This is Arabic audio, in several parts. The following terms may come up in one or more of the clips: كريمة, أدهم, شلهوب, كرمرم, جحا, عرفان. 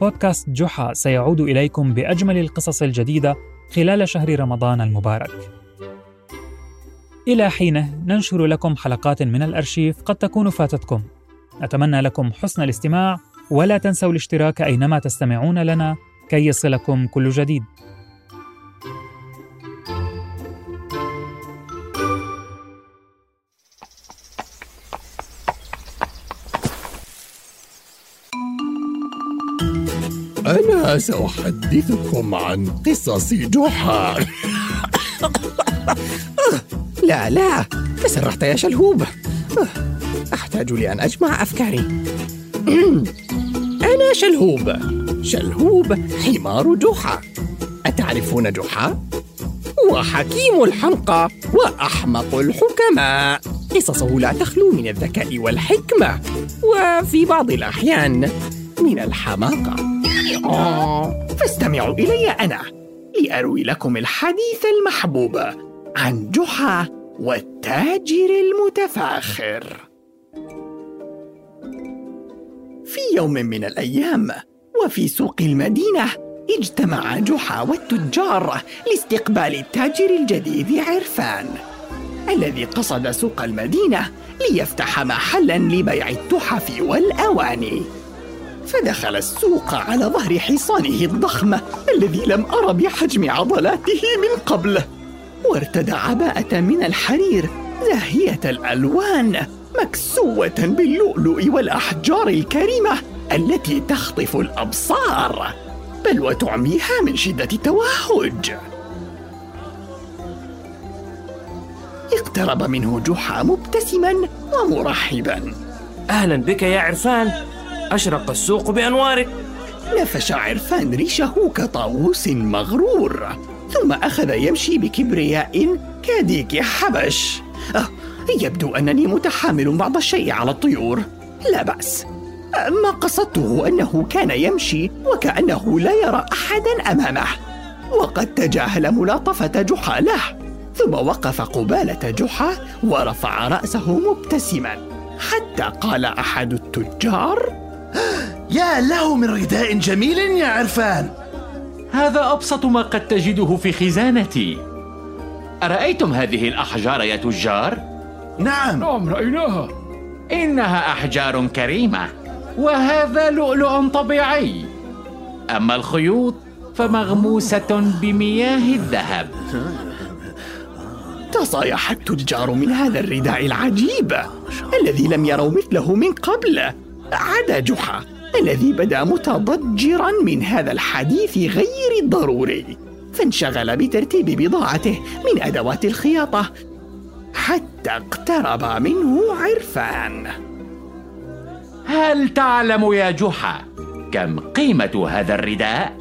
بودكاست جحا سيعود إليكم بأجمل القصص الجديدة خلال شهر رمضان المبارك. إلى حينه ننشر لكم حلقات من الأرشيف قد تكون فاتتكم. أتمنى لكم حسن الاستماع، ولا تنسوا الاشتراك أينما تستمعون لنا كي يصلكم كل جديد. أنا سأحدثكم عن قصص جحا. لا، تسرحت يا شلهوب. أحتاج لأن أجمع أفكاري. أنا شلهوب حمار جحا. أتعرفون جحا؟ وحكيم الحمقى وأحمق الحكماء. قصصه لا تخلو من الذكاء والحكمة، وفي بعض الأحيان من الحماقة. فاستمعوا إلي أنا لأروي لكم الحديث المحبوب عن جحا والتاجر المتفاخر. في يوم من الأيام وفي سوق المدينة اجتمع جحا والتجار لاستقبال التاجر الجديد عرفان، الذي قصد سوق المدينة ليفتح محلا لبيع التحف والأواني. فدخل السوق على ظهر حصانه الضخم الذي لم أر بحجم عضلاته من قبل، وارتدى عباءة من الحرير زاهية الألوان مكسوة باللؤلؤ والأحجار الكريمة التي تخطف الأبصار بل وتعميها من شدة التوهج. اقترب منه جحا مبتسما ومرحبا. أهلا بك يا عرفان، أشرق السوق بأنوارك. نفش عرفان ريشه كطاووس مغرور، ثم أخذ يمشي بكبرياء كديك حبش. يبدو أنني متحامل بعض الشيء على الطيور، لا بأس. ما قصدته أنه كان يمشي وكأنه لا يرى أحدا أمامه، وقد تجاهل ملاطفة جحا له، ثم وقف قبالة جحا ورفع رأسه مبتسما، حتى قال أحد التجار: يا له من رداء جميل يا عرفان، هذا أبسط ما قد تجده في خزانتي. أرأيتم هذه الأحجار يا تجار؟ نعم رأيناها. إنها أحجار كريمة، وهذا لؤلؤ طبيعي. أما الخيوط فمغموسة بمياه الذهب. تصايح التجار من هذا الرداء العجيب الذي لم يروا مثله من قبل، عدا جحا الذي بدأ متضجراً من هذا الحديث غير الضروري، فانشغل بترتيب بضاعته من أدوات الخياطة حتى اقترب منه عرفان. هل تعلم يا جحا كم قيمة هذا الرداء؟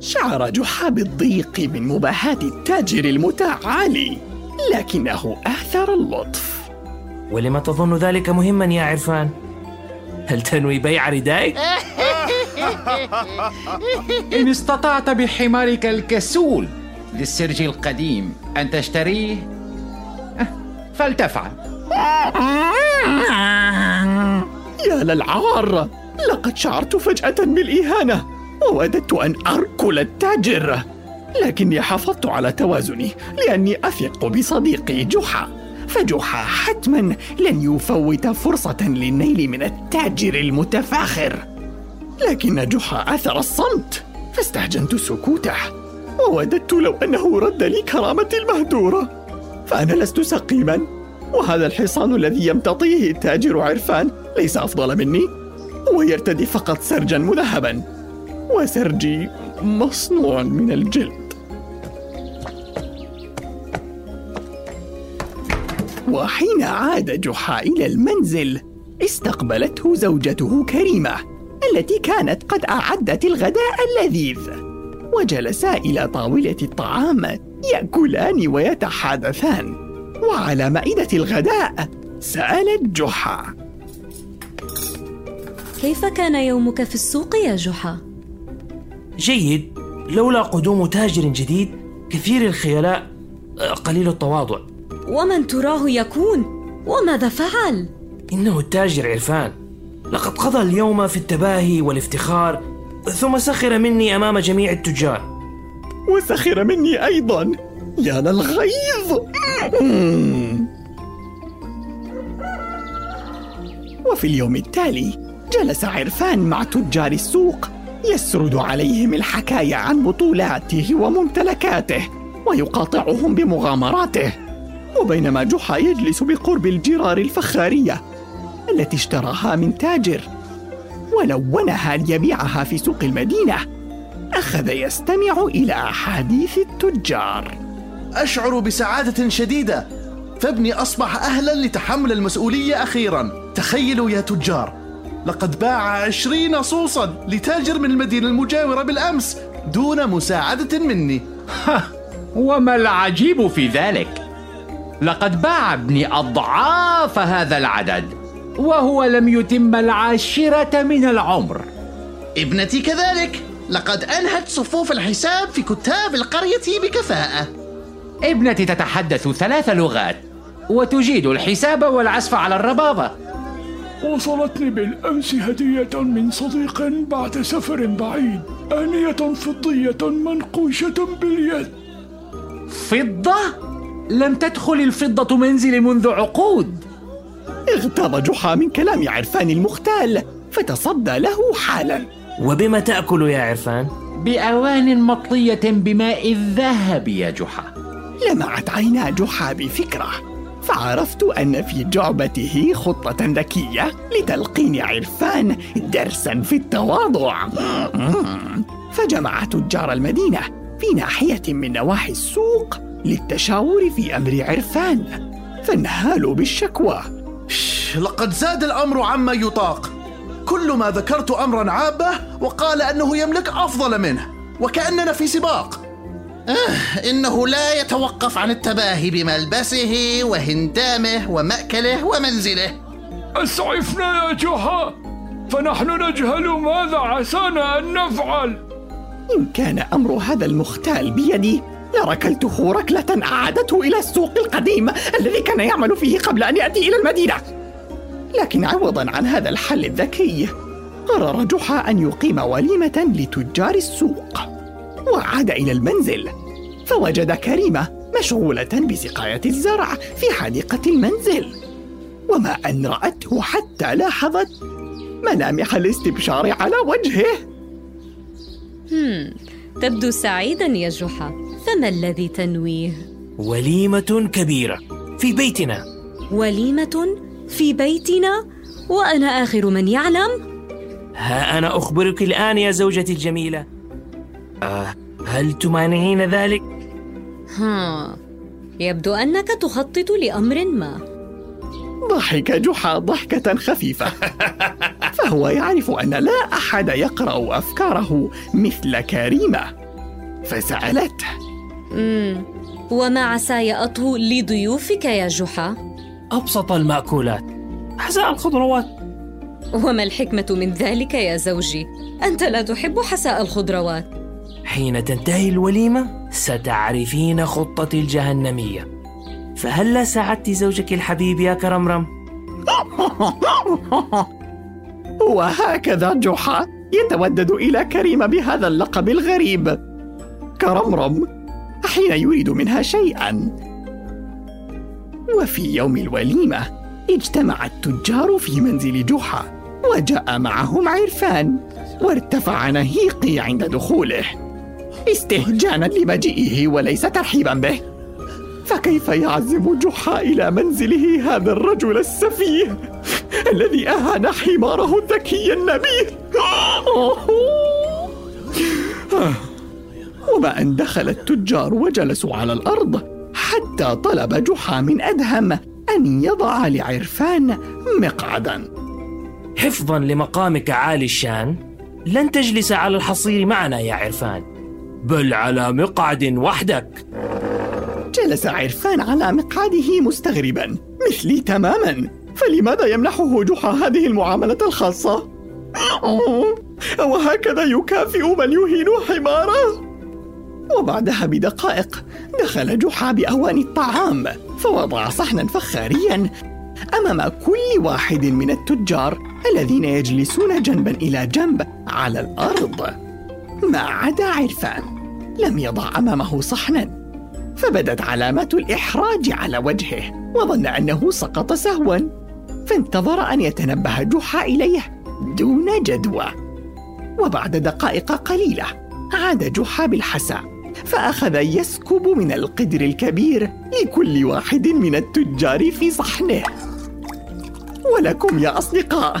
شعر جحا بالضيق من مباهاة التاجر المتعالي، لكنه آثر اللطف. ولما تظن ذلك مهماً يا عرفان؟ هل تنوي بيع ردائك؟ إن استطعت بحمارك الكسول للسرج القديم أن تشتريه فلتفعل. يا للعار، لقد شعرت فجأة بالإهانة، ووددت أن أركل التاجر، لكني حافظت على توازني لأني أثق بصديقي جحا، فجحا حتما لن يفوت فرصة للنيل من التاجر المتفاخر. لكن جحا أثر الصمت، فاستهجنت سكوته، ووددت لو أنه رد لي كرامتي المهدورة، فأنا لست سقيما، وهذا الحصان الذي يمتطيه التاجر عرفان ليس أفضل مني، ويرتدي فقط سرجا مذهبا، وسرجي مصنوع من الجلد. وحين عاد جحا إلى المنزل استقبلته زوجته كريمة التي كانت قد أعدت الغداء اللذيذ، وجلسا إلى طاولة الطعام يأكلان ويتحادثان. وعلى مائدة الغداء سألت جحا: كيف كان يومك في السوق يا جحا؟ جيد، لولا قدوم تاجر جديد كثير الخيلاء قليل التواضع. ومن تراه يكون؟ وماذا فعل؟ إنه التاجر عرفان، لقد قضى اليوم في التباهي والافتخار ثم سخر مني أمام جميع التجار، وسخر مني أيضا. يا للغيظ! وفي اليوم التالي جلس عرفان مع تجار السوق يسرد عليهم الحكاية عن بطولاته وممتلكاته ويقاطعهم بمغامراته، وبينما جحا يجلس بقرب الجرار الفخارية التي اشتراها من تاجر ولونها ليبيعها في سوق المدينة، أخذ يستمع إلى أحاديث التجار. أشعر بسعادة شديدة، فابني أصبح أهلا لتحمل المسؤولية أخيرا. تخيلوا يا تجار، لقد باع 20 صوصا لتاجر من المدينة المجاورة بالأمس دون مساعدة مني. وما العجيب في ذلك؟ لقد باع ابني أضعاف هذا العدد وهو لم يتم 10 من العمر. ابنتي كذلك، لقد أنهت صفوف الحساب في كتاب القرية بكفاءة. ابنتي تتحدث 3 لغات وتجيد الحساب والعزف على الربابة. وصلتني بالأمس هدية من صديق بعد سفر بعيد، آنية فضية منقوشة باليد. فضة؟ لم تدخل الفضة منزلي منذ عقود. اغتاب جحا من كلام عرفان المختال فتصدى له حالا. وبما تأكل يا عرفان؟ بأوان مطلية بماء الذهب يا جحا. لمعت عينا جحا بفكرة، فعرفت أن في جعبته خطة ذكية لتلقين عرفان درسا في التواضع. فجمع تجار المدينة في ناحية من نواحي السوق للتشاور في أمر عرفان، فانهالوا بالشكوى. لقد زاد الأمر عما يطاق، كل ما ذكرت أمرا عابه وقال أنه يملك أفضل منه، وكأننا في سباق. إنه لا يتوقف عن التباهي بملبسه وهندامه ومأكله ومنزله. أسعفنا يا جحا، فنحن نجهل ماذا عسانا أن نفعل. إن كان أمر هذا المختال بيدي لركلته ركلة أعادته إلى السوق القديم الذي كان يعمل فيه قبل أن يأتي إلى المدينة. لكن عوضا عن هذا الحل الذكي، قرر جحا أن يقيم وليمة لتجار السوق، وعاد إلى المنزل فوجد كريمة مشغولة بسقاية الزرع في حديقة المنزل، وما أن رأته حتى لاحظت ملامح الاستبشار على وجهه. تبدو سعيدا يا جحا، فما الذي تنويه؟ وليمة كبيرة في بيتنا. وليمة في بيتنا وأنا آخر من يعلم؟ ها أنا أخبرك الآن يا زوجتي الجميلة. هل تمانعين ذلك؟ يبدو أنك تخطط لأمر ما. ضحك جحا ضحكة خفيفة، فهو يعرف أن لا أحد يقرأ أفكاره مثل كريمة، فسألته: وما عساي أطهو لضيوفك يا جحا؟ أبسط المأكولات، حساء الخضروات. وما الحكمة من ذلك يا زوجي؟ أنت لا تحب حساء الخضروات. حين تنتهي الوليمة ستعرفين خطتي الجهنمية. فهلا ساعدت زوجك الحبيب يا كرمرم؟ وهكذا جحا يتودد إلى كريمة بهذا اللقب الغريب، كرمرم، حين يريد منها شيئا. وفي يوم الوليمة اجتمع التجار في منزل جحا، وجاء معهم عرفان، وارتفع نهيقي عند دخوله استهجانا لمجيئه وليس ترحيبا به. فكيف يعزم جحا إلى منزله هذا الرجل السفيه الذي أهان حماره الذكي النبيه؟ وما أن دخل التجار وجلسوا على الأرض حتى طلب جحا من أدهم أن يضع لعرفان مقعدا. حفظا لمقامك عالي الشان، لن تجلس على الحصير معنا يا عرفان، بل على مقعد وحدك. جلس عرفان على مقعده مستغربا مثلي تماما، فلماذا يمنحه جحا هذه المعاملة الخاصة؟ وهكذا يكافئ من يهين حماره. وبعدها بدقائق دخل جحا بأواني الطعام، فوضع صحنا فخاريا أمام كل واحد من التجار الذين يجلسون جنبا إلى جنب على الأرض، ما عدا عرفان لم يضع أمامه صحنا، فبدت علامات الإحراج على وجهه وظن أنه سقط سهوا، فانتظر أن يتنبه جحا إليه دون جدوى. وبعد دقائق قليلة عاد جحا بالحساء، فأخذ يسكب من القدر الكبير لكل واحد من التجار في صحنه. ولكم يا أصدقاء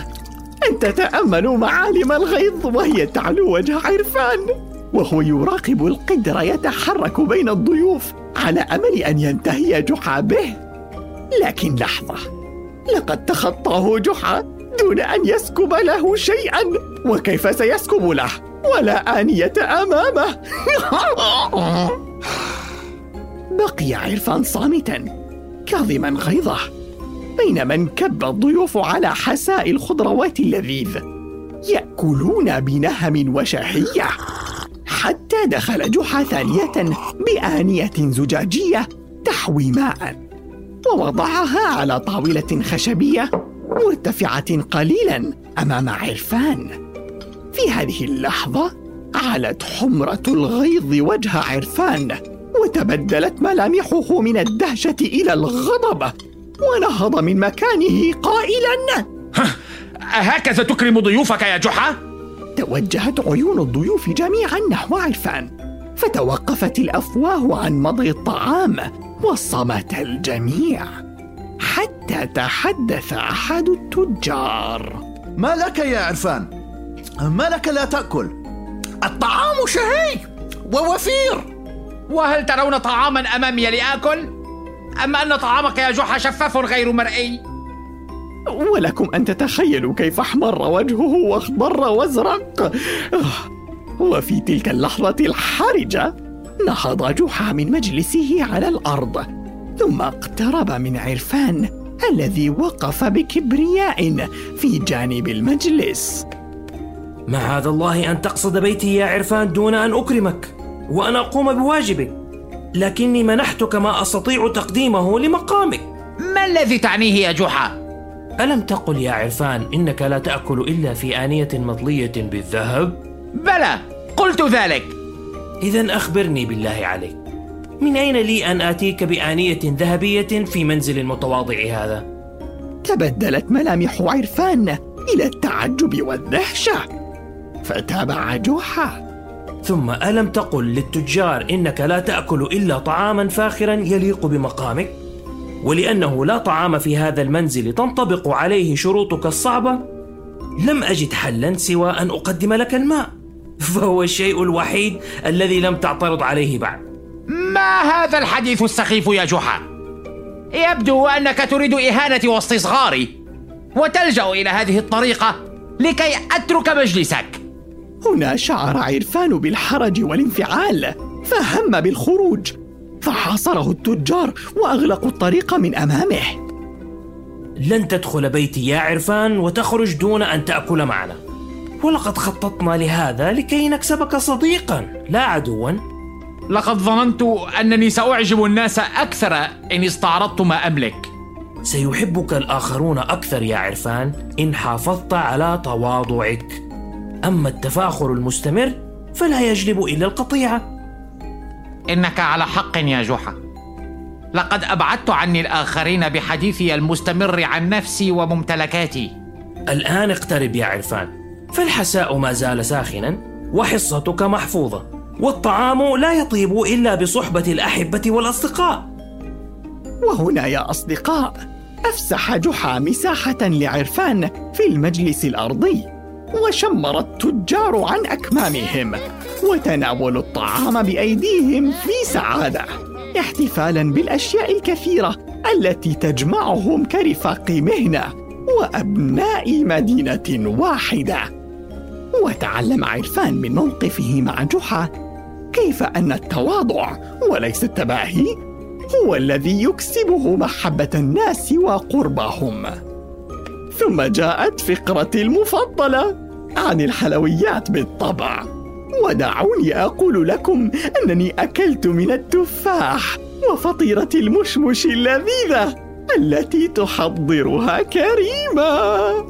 أن تتأملوا معالم الغيظ وهي تعلو وجه عرفان وهو يراقب القدر يتحرك بين الضيوف على أمل أن ينتهي جحا به. لكن لحظة، لقد تخطاه جحا دون أن يسكب له شيئا، وكيف سيسكب له ولا آنية أمامه؟ بقي عرفان صامتا كاظما غيظه، بينما انكب الضيوف على حساء الخضروات اللذيذ يأكلون بنهم وشهية، حتى دخل جحا ثانية بآنية زجاجية تحوي ماء، ووضعها على طاولة خشبية مرتفعة قليلا أمام عرفان. في هذه اللحظة علت حمرة الغيظ وجه عرفان، وتبدلت ملامحه من الدهشة إلى الغضب، ونهض من مكانه قائلا: أهكذا تكرم ضيوفك يا جحا؟ توجهت عيون الضيوف جميعا نحو عرفان، فتوقفت الأفواه عن مضغ الطعام وصمت الجميع، حتى تحدث أحد التجار: ما لك يا عرفان؟ ما لك لا تأكل؟ الطعام شهي ووفير. وهل ترون طعاما أمامي لآكل؟ أما أن طعامك يا جحا شفاف غير مرئي. ولكم أن تتخيلوا كيف احمر وجهه واخضر وازرق. وفي تلك اللحظة الحرجة نهض جحا من مجلسه على الأرض، ثم اقترب من عرفان الذي وقف بكبرياء في جانب المجلس. معاذ الله أن تقصد بيتي يا عرفان دون أن أكرمك وأن أقوم بواجبي، لكني منحتك ما أستطيع تقديمه لمقامك. ما الذي تعنيه يا جحا؟ ألم تقل يا عرفان إنك لا تأكل إلا في آنية مطلية بالذهب؟ بلى، قلت ذلك. إذن أخبرني بالله عليك، من أين لي أن آتيك بآنية ذهبية في منزل متواضع هذا؟ تبدلت ملامح عرفان إلى التعجب والدهشة، فتابع جحا: ثم ألم تقل للتجار إنك لا تأكل إلا طعاما فاخرا يليق بمقامك؟ ولأنه لا طعام في هذا المنزل تنطبق عليه شروطك الصعبة، لم أجد حلا سوى أن أقدم لك الماء، فهو الشيء الوحيد الذي لم تعترض عليه بعد. ما هذا الحديث السخيف يا جحا؟ يبدو أنك تريد إهانتي واستصغاري، وتلجأ إلى هذه الطريقة لكي أترك مجلسك. هنا شعر عرفان بالحرج والانفعال، فهم بالخروج، فحاصره التجار وأغلقوا الطريق من أمامه. لن تدخل بيتي يا عرفان وتخرج دون أن تأكل معنا، ولقد خططنا لهذا لكي نكسبك صديقا لا عدوا. لقد ظننت أنني سأعجب الناس أكثر إن استعرضت ما أملك. سيحبك الآخرون أكثر يا عرفان إن حافظت على تواضعك، أما التفاخر المستمر فلا يجلب إلا القطيعة. إنك على حق يا جحا، لقد أبعدت عني الآخرين بحديثي المستمر عن نفسي وممتلكاتي. الآن اقترب يا عرفان، فالحساء ما زال ساخنا وحصتك محفوظة، والطعام لا يطيب إلا بصحبة الأحبة والأصدقاء. وهنا يا أصدقاء أفسح جحا مساحة لعرفان في المجلس الأرضي، وشمر التجار عن أكمامهم وتناولوا الطعام بأيديهم في سعادة، احتفالا بالأشياء الكثيرة التي تجمعهم كرفاق مهنة وأبناء مدينة واحدة. وتعلم عرفان من موقفه مع جحا كيف أن التواضع وليس التباهي هو الذي يكسبه محبة الناس وقربهم. ثم جاءت فقرتي المفضلة عن الحلويات بالطبع، ودعوني أقول لكم أنني أكلت من التفاح وفطيرة المشمش اللذيذة التي تحضرها كريمة.